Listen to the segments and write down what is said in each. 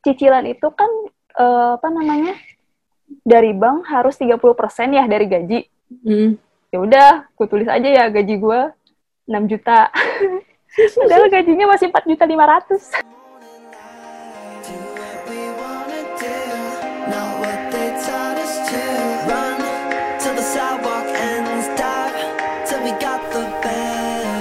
cicilan itu kan dari bank harus 30% ya dari gaji. Ya udah, gue tulis aja ya gaji gue 6 juta. Padahal gajinya masih 4.500.000.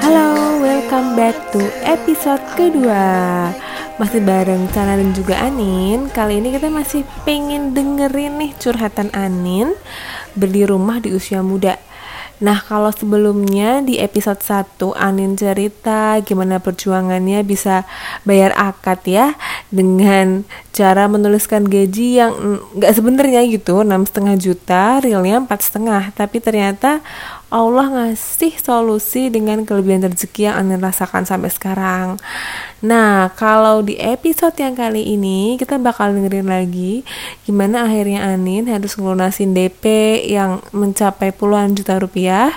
Halo, welcome back to episode kedua. Masih bareng Tana dan juga Anin. Kali ini kita masih pengen dengerin nih curhatan Anin beli rumah di usia muda. Nah, kalau sebelumnya di episode 1 Anin cerita gimana perjuangannya bisa bayar akad ya, dengan cara menuliskan gaji yang gak sebenarnya gitu, 6,5 juta, realnya 4,5. Tapi ternyata Allah ngasih solusi dengan kelebihan rezeki yang Anin rasakan sampai sekarang. Nah, kalau di episode yang kali ini kita bakal dengerin lagi gimana akhirnya Anin harus ngelunasin DP yang mencapai puluhan juta rupiah,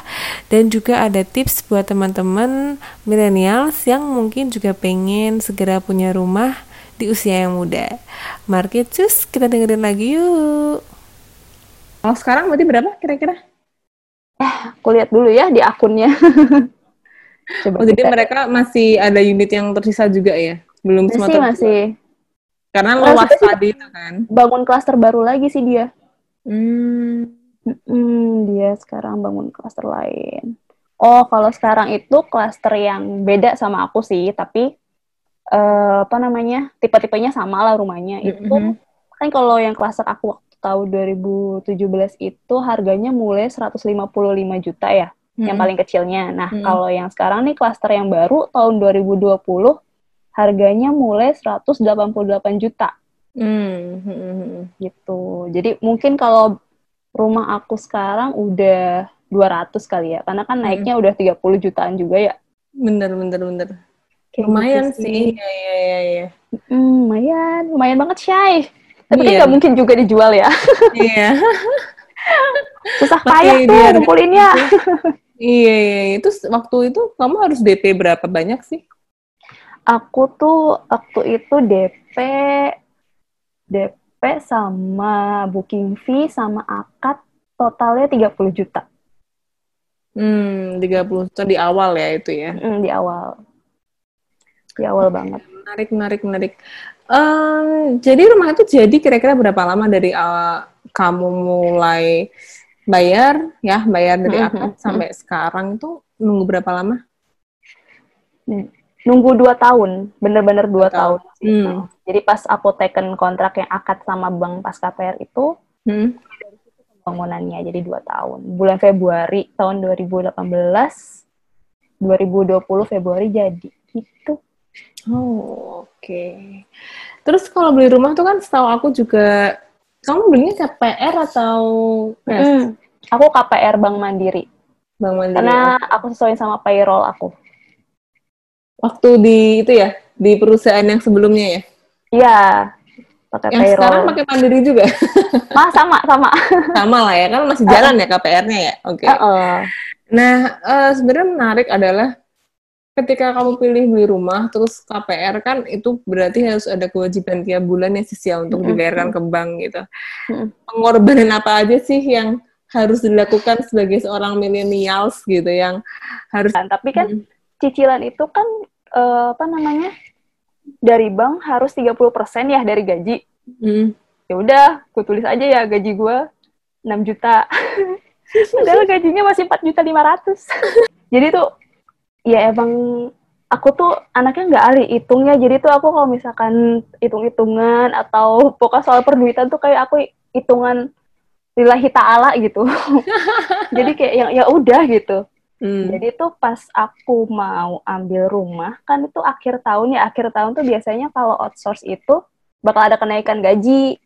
dan juga ada tips buat teman-teman milenials yang mungkin juga pengen segera punya rumah di usia yang muda. Mari cus, kita dengerin lagi yuk. Oh, sekarang berarti berapa kira-kira? Aku lihat dulu ya di akunnya. Coba jadi mereka masih ada unit yang tersisa juga ya? Belum semua tersisa? Masih. Karena luas tadi itu kan? Bangun klaster baru lagi sih dia. Dia sekarang bangun klaster lain. Oh, kalau sekarang itu klaster yang beda sama aku sih, tapi tipe-tipenya sama lah rumahnya. Itu kan kalau yang klaster aku tahun 2017 itu harganya mulai 155 juta ya, yang paling kecilnya. Nah, kalau yang sekarang nih klaster yang baru tahun 2020 harganya mulai 188 juta. Gitu. Jadi mungkin kalau rumah aku sekarang udah 200 kali ya, karena kan naiknya udah 30 jutaan juga ya. Bener. Lumayan gitu sih. Ya. Lumayan banget, Syai. Tapi kan nggak mungkin juga dijual ya. Iya. Susah payah tuh ngumpulinnya. Iya. Terus waktu itu kamu harus DP berapa banyak sih? Aku tuh waktu itu DP sama booking fee sama akad totalnya 30 juta. 30 juta di awal ya itu ya? Di awal banget. Menarik. Jadi rumah itu jadi kira-kira berapa lama dari kamu mulai bayar dari akad sampai sekarang itu nunggu berapa lama? Nunggu 2 tahun, bener-bener 2 tahun. Jadi pas aku teken kontrak yang akad sama Bank pas KPR itu, dari situ pembangunannya jadi 2 tahun. Bulan Februari tahun 2018, 2020 Februari jadi gitu. Oh, oke. Terus kalau beli rumah tuh kan setahu aku juga, kamu belinya KPR atau PES? Aku KPR Bank Mandiri. Karena aku sesuai sama payroll aku. Waktu di itu ya, di perusahaan yang sebelumnya ya? Iya, pakai payroll. Yang sekarang pakai Mandiri juga? Sama. Sama lah ya, kan masih jalan ya KPR-nya ya? Oke. Nah, sebenarnya menarik adalah ketika kamu pilih beli rumah, terus KPR kan itu berarti harus ada kewajiban tiap bulan ya sosial untuk dibayarkan ke bank gitu. Pengorbanan apa aja sih yang harus dilakukan sebagai seorang milenials gitu yang harus... Tapi kan cicilan itu kan, dari bank harus 30% ya dari gaji. Ya udah, gue tulis aja ya gaji gue 6 juta. Padahal gajinya masih 4.500.000. Jadi tuh, ya emang aku tuh anaknya nggak ahli hitungnya, jadi tuh aku kalau misalkan hitung-hitungan atau pokoknya soal perduitan tuh kayak aku hitungan lillahi ta'ala gitu. Jadi kayak ya udah gitu. Jadi tuh pas aku mau ambil rumah kan itu akhir tahun tuh biasanya kalau outsource itu bakal ada kenaikan gaji.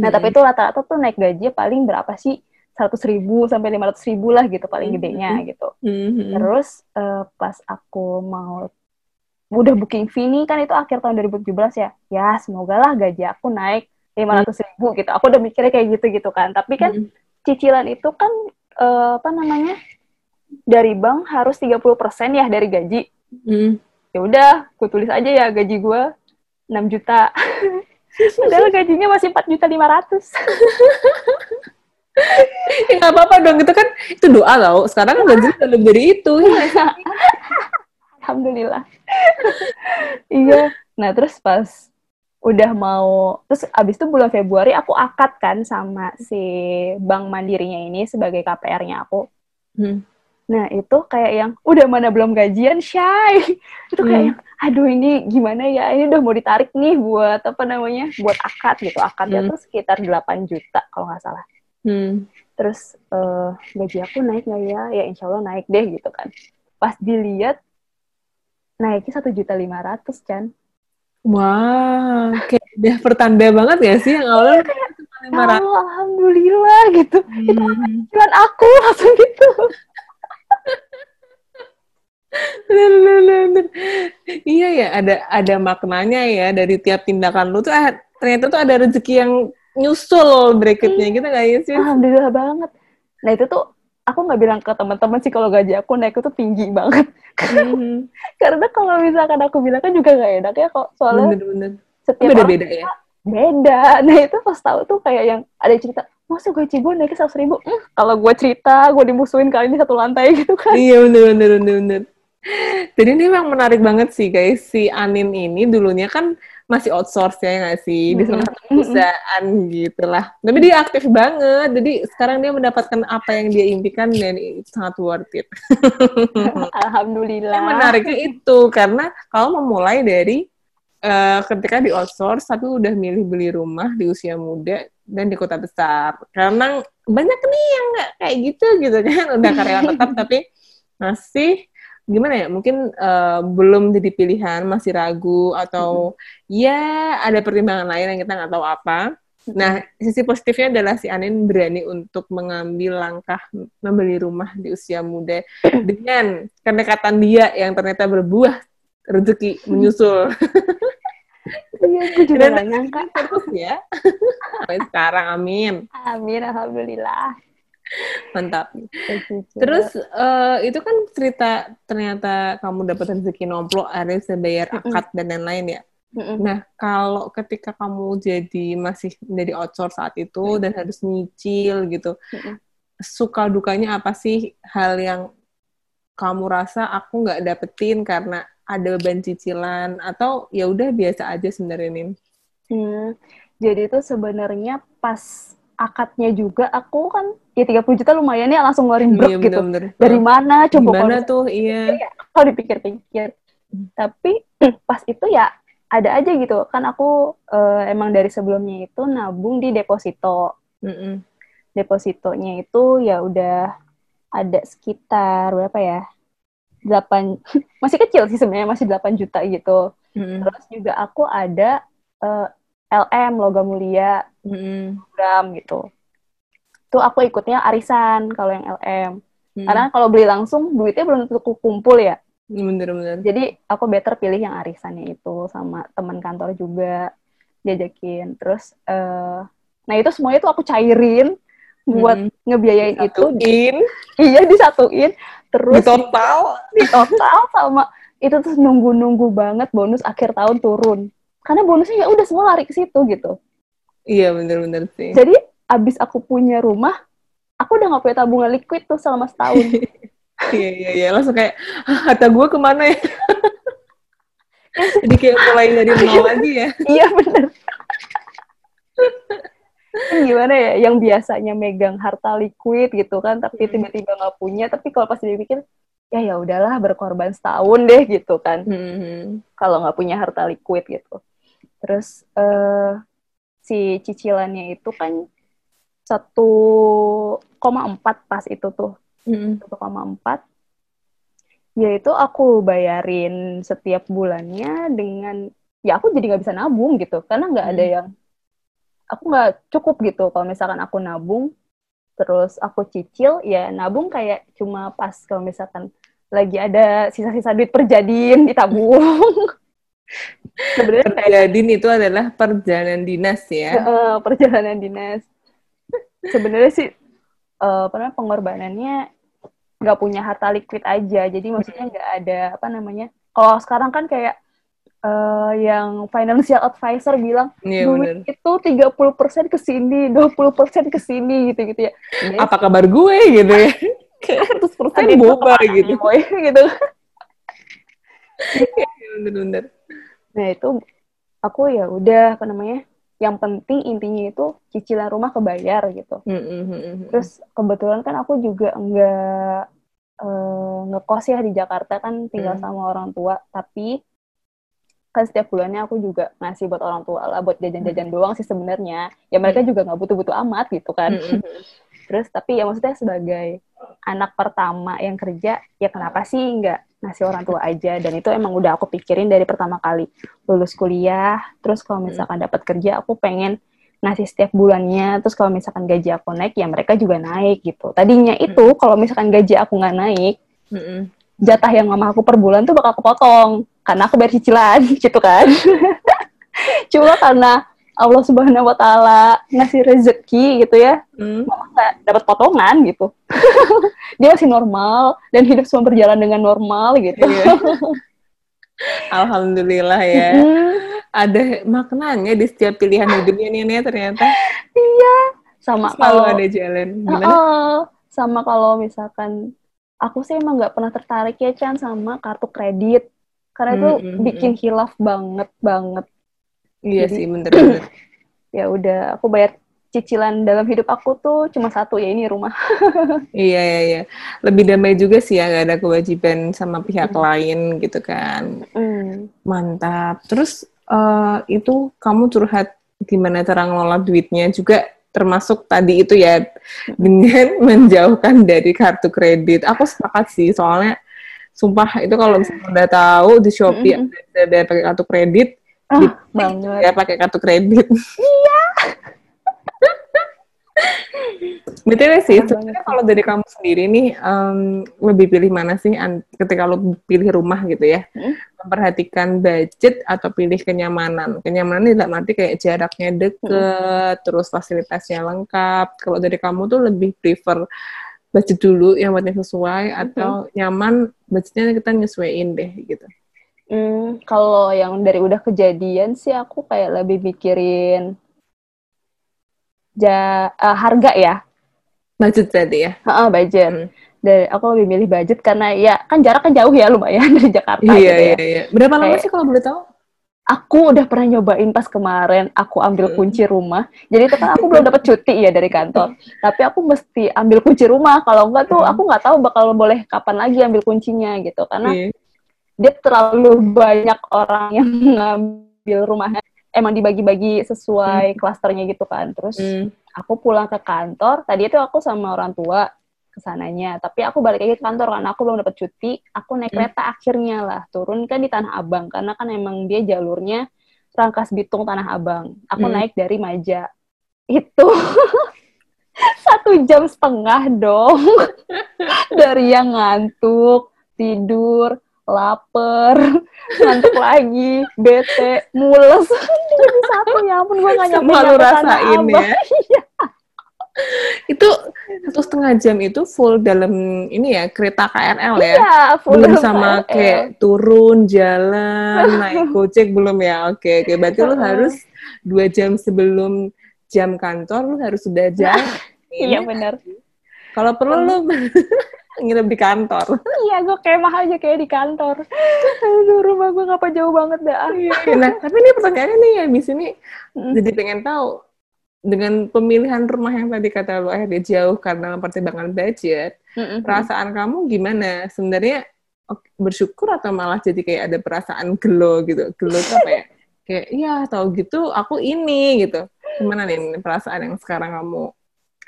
Nah tapi itu rata-rata tuh naik gaji paling berapa sih? 100.000 sampai 500.000 lah gitu paling gedenya gitu. Terus pas aku mau udah booking fee nih kan itu akhir tahun 2017 ya. Ya semoga lah gaji aku naik 500.000 gitu. Aku udah mikirnya kayak gitu kan. Tapi kan cicilan itu kan dari bank harus 30% ya dari gaji. Ya udah, gue tulis aja ya gaji gue 6 juta. Padahal gajinya masih 4.500.000. Ya nggak apa-apa dong, itu kan itu doa loh. Sekarang gaji lebih dari itu. Alhamdulillah. Iya. Nah terus pas udah mau, terus abis itu bulan Februari aku akad kan sama si Bank Mandirinya ini sebagai KPR-nya aku. Nah itu kayak yang udah mana belum gajian, Shay. Itu kayak yang, aduh ini gimana ya, ini udah mau ditarik nih buat apa namanya, buat akad gitu. Akadnya tuh sekitar 8 juta kalau nggak salah. Terus gaji aku naik nggak ya? Ya insya Allah naik deh gitu kan. Pas dilihat naiknya 1.500.000 kan. Wah, wow, kayak udah pertanda banget ya sih yang awalnya. Ya, alhamdulillah gitu. Itu tujuan aku langsung gitu. Iya ya, ada maknanya ya dari tiap tindakan lu tuh ternyata tuh ada rezeki yang nyusul bracketnya gitu gak ya sih? Alhamdulillah banget. Nah itu tuh aku nggak bilang ke teman-teman sih kalau gaji aku naik itu tinggi banget. Karena kalau misalkan aku bilang kan juga nggak enak ya kok, soalnya bener. Setiap beda-beda ya. Beda. Nah itu pas tahu tuh kayak yang ada cerita, masa gaji gue naiknya 100.000? Kalau gue cerita, gue dimusuhin kali ini satu lantai gitu kan. Iya bener. Jadi ini memang menarik banget sih guys, si Anin ini dulunya kan masih outsource ya nggak sih, di salah satu perusahaan gitu lah. Tapi dia aktif banget, jadi sekarang dia mendapatkan apa yang dia impikan dan sangat worth it. Alhamdulillah. Yang menariknya itu, karena kalau memulai dari ketika di outsource, tapi udah milih beli rumah di usia muda, dan di kota besar. Karena banyak nih yang nggak kayak gitu kan, udah karyawan tetap, tapi masih gimana ya, mungkin belum jadi pilihan, masih ragu, atau ya ada pertimbangan lain yang kita nggak tahu apa. Nah, sisi positifnya adalah si Anin berani untuk mengambil langkah membeli rumah di usia muda dengan kedekatan dia yang ternyata berbuah rezeki menyusul. Iya, gue juga nggak nyangka. Terus ya, sampai sekarang, amin, alhamdulillah. Mantap. Terus itu kan cerita ternyata kamu dapat rezeki nomplok, akhirnya bisa bayar akad dan lain-lain ya. Nah kalau ketika kamu jadi masih menjadi outsource saat itu dan harus nyicil gitu, suka dukanya apa sih, hal yang kamu rasa aku nggak dapetin karena ada beban cicilan, atau ya udah biasa aja sebenarnya Nin? Jadi itu sebenarnya pas akadnya juga aku kan ya 30 juta lumayan ya, langsung ngeluarin brek gitu. Dari mana coba tuh? Iya. Kalau dipikir-pikir. Tapi pas itu ya ada aja gitu. Kan aku emang dari sebelumnya itu nabung di deposito. Depositonya itu ya udah ada sekitar berapa ya? 8 masih kecil sih sebenarnya, masih 8 juta gitu. Terus juga aku ada LM, Logam Mulia, program gitu. Tuh aku ikutnya arisan kalau yang LM. Karena kalau beli langsung, duitnya belum tentu kumpul ya. Bener. Jadi aku better pilih yang arisannya itu, sama teman kantor juga diajakin. Terus, nah itu semuanya tuh aku cairin buat ngebiayain disatuin. Disatuin. Terus di total sama itu, terus nunggu banget bonus akhir tahun turun. Karena bonusnya ya udah semua lari ke situ gitu. Iya bener sih. Jadi abis aku punya rumah, aku udah nggak punya tabungan liquid tuh selama setahun. Iya langsung kayak harta gue kemana ya? Jadi kayak mulai dari nol lagi ya. Iya bener. Gimana ya, yang biasanya megang harta liquid gitu kan, tapi tiba-tiba nggak punya. Tapi kalau pas dipikir, ya udahlah berkorban setahun deh gitu kan. Kalau nggak punya harta liquid gitu. Terus si cicilannya itu kan 1,4 pas itu tuh. 1,4. Yaitu aku bayarin setiap bulannya dengan, ya aku jadi nggak bisa nabung gitu. Karena nggak ada yang, aku nggak cukup gitu. Kalau misalkan aku nabung, terus aku cicil, ya nabung kayak cuma pas kalau misalkan lagi ada sisa-sisa duit perjadin ditabung. Sebenarnya perjadin itu adalah perjalanan dinas ya. Perjalanan dinas. Sebenarnya sih pengorbanannya nggak punya harta liquid aja. Jadi maksudnya nggak ada apa namanya. Kalau sekarang kan kayak yang financial advisor bilang duit itu 30% ke sini, 20% ke sini gitu-gitu ya. Apa kabar gue gitu ya. 100% boba gitu. Boy, gitu. Bener-bener. Nah, itu aku ya udah apa namanya? Yang penting intinya itu cicilan rumah kebayar gitu. Terus kebetulan kan aku juga enggak ngekos ya di Jakarta kan, tinggal sama orang tua, tapi kan setiap bulannya aku juga ngasih buat orang tua lah, buat jajan-jajan doang sih sebenarnya. Ya mereka juga nggak butuh-butuh amat gitu kan. Terus tapi ya maksudnya sebagai anak pertama yang kerja, ya kenapa sih nggak ngasih orang tua aja? Dan itu emang udah aku pikirin dari pertama kali lulus kuliah. Terus kalau misalkan dapat kerja, aku pengen ngasih setiap bulannya. Terus kalau misalkan gaji aku naik, ya mereka juga naik gitu. Tadinya itu kalau misalkan gaji aku nggak naik, jatah yang mama aku per bulan tuh bakal kepotong karena aku bayar cicilan gitu kan. Cuma karena Allah Subhanahu wa taala ngasih rezeki gitu ya, mama nggak dapat potongan gitu. Dia masih normal dan hidup semua berjalan dengan normal gitu. Alhamdulillah ya. Ada maknanya di setiap pilihan hidupnya nih ternyata. Iya, sama kalau ada jalan. Sama kalau misalkan aku sih emang nggak pernah tertarik ya Chan sama kartu kredit karena itu bikin hilaf banget. Iya. Jadi, sih bener. Ya udah, aku bayar cicilan dalam hidup aku tuh cuma satu ya, ini rumah. Iya. Lebih damai juga sih ya, gak ada kewajiban sama pihak lain gitu kan. Mantap. Terus itu kamu curhat gimana cara ngelola duitnya juga, termasuk tadi itu ya, dengan menjauhkan dari kartu kredit. Aku sepakat sih, soalnya sumpah itu kalau misalnya udah tahu di Shopee ada pakai kartu kredit, ya pakai kartu kredit. Iya. Betul sih, sebenarnya kalau dari kamu sendiri nih lebih pilih mana sih ketika lo pilih rumah gitu ya, memperhatikan budget atau pilih kenyamanan tidak berarti kayak jaraknya deket, terus fasilitasnya lengkap. Kalau dari kamu tuh lebih prefer budget dulu yang buatnya sesuai atau nyaman, budgetnya kita nyesuaiin deh gitu. Kalau yang dari udah kejadian sih aku kayak lebih mikirin harga ya, budget tadi ya. Budget. Dari aku lebih milih budget karena ya kan jaraknya jauh ya, lumayan dari Jakarta. Iya. Berapa lama sih kalau boleh tahu? Aku udah pernah nyobain pas kemarin aku ambil kunci rumah. Jadi itu kan aku belum dapat cuti ya dari kantor. Tapi aku mesti ambil kunci rumah. Kalau enggak tuh aku nggak tahu bakal boleh kapan lagi ambil kuncinya gitu. Karena dia terlalu banyak orang yang ngambil rumahnya. Emang dibagi-bagi sesuai klasternya gitu kan. Terus aku pulang ke kantor, tadi itu aku sama orang tua kesananya, tapi aku balik lagi ke kantor karena aku belum dapat cuti. Aku naik kereta akhirnya lah, turun kan di Tanah Abang, karena kan emang dia jalurnya Rangkas Bitung Tanah Abang. Aku naik dari Maja. Itu 1,5 jam dong. Dari yang ngantuk, tidur, lapar, ngantuk lagi, bete, mules. Jadi satu, ya ampun, gue gak nyampe rasain ya. Itu 1,5 jam itu full dalam ini ya, kereta KRL ya? Iya, full. Belum sama KRL. Kayak turun, jalan, naik gojek belum ya? Oke. Berarti lu harus 2 jam sebelum jam kantor, lu harus sudah jalan. Iya, benar. Kalau perlu lu nginep di kantor. Iya, gue kemah aja kayak di kantor. Aduh, rumah gue ngapa jauh banget dah. Nah, tapi ini pertanyaannya nih ya, di sini jadi pengen tahu, dengan pemilihan rumah yang tadi kata lu akhirnya jauh karena mempertimbangkan budget, perasaan kamu gimana? Sebenarnya bersyukur atau malah jadi kayak ada perasaan gelo gitu? Gelo tuh apa ya? Kayak, iya tau gitu, aku ini gitu. Gimana nih perasaan yang sekarang kamu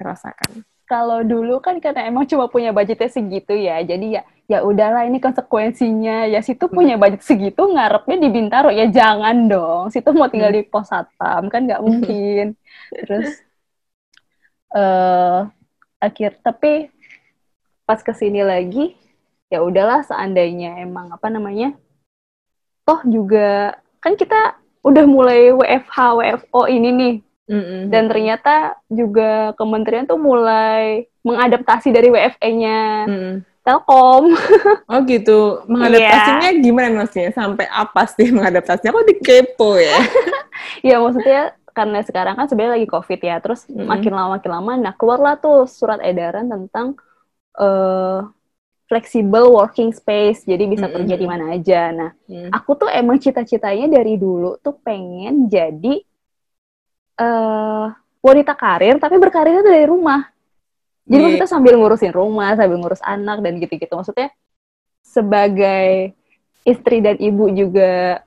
rasakan? Kalau dulu kan karena emang cuma punya budgetnya segitu ya, jadi ya udahlah ini konsekuensinya, ya situ punya budget segitu, ngarepnya di Bintaro, ya jangan dong, situ mau tinggal di pos satpam, kan nggak mungkin. Terus, tapi pas kesini lagi, ya udahlah seandainya emang, toh juga, kan kita udah mulai WFH, WFO ini nih, dan ternyata juga kementerian tuh mulai mengadaptasi dari WFE-nya Telkom. Oh gitu. Mengadaptasinya gimana maksudnya? Sampai apa sih mengadaptasinya? Kok dikepo ya? Ya maksudnya karena sekarang kan sebenarnya lagi COVID ya. Terus makin lama. Nah keluarlah tuh surat edaran tentang flexible working space. Jadi bisa kerja di mana aja. Nah aku tuh emang cita-citanya dari dulu tuh pengen jadi wanita karir. Tapi berkarirnya tuh dari rumah. Jadi maksudnya sambil ngurusin rumah, sambil ngurus anak, dan gitu-gitu. Maksudnya sebagai istri dan ibu juga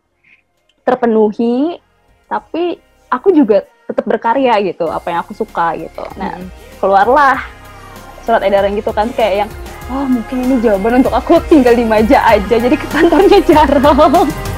terpenuhi, tapi aku juga tetap berkarya gitu, apa yang aku suka gitu. Nah, keluarlah surat edaran gitu kan, kayak yang, oh mungkin ini jawaban untuk aku tinggal di Maja aja, jadi ke kantornya jarang.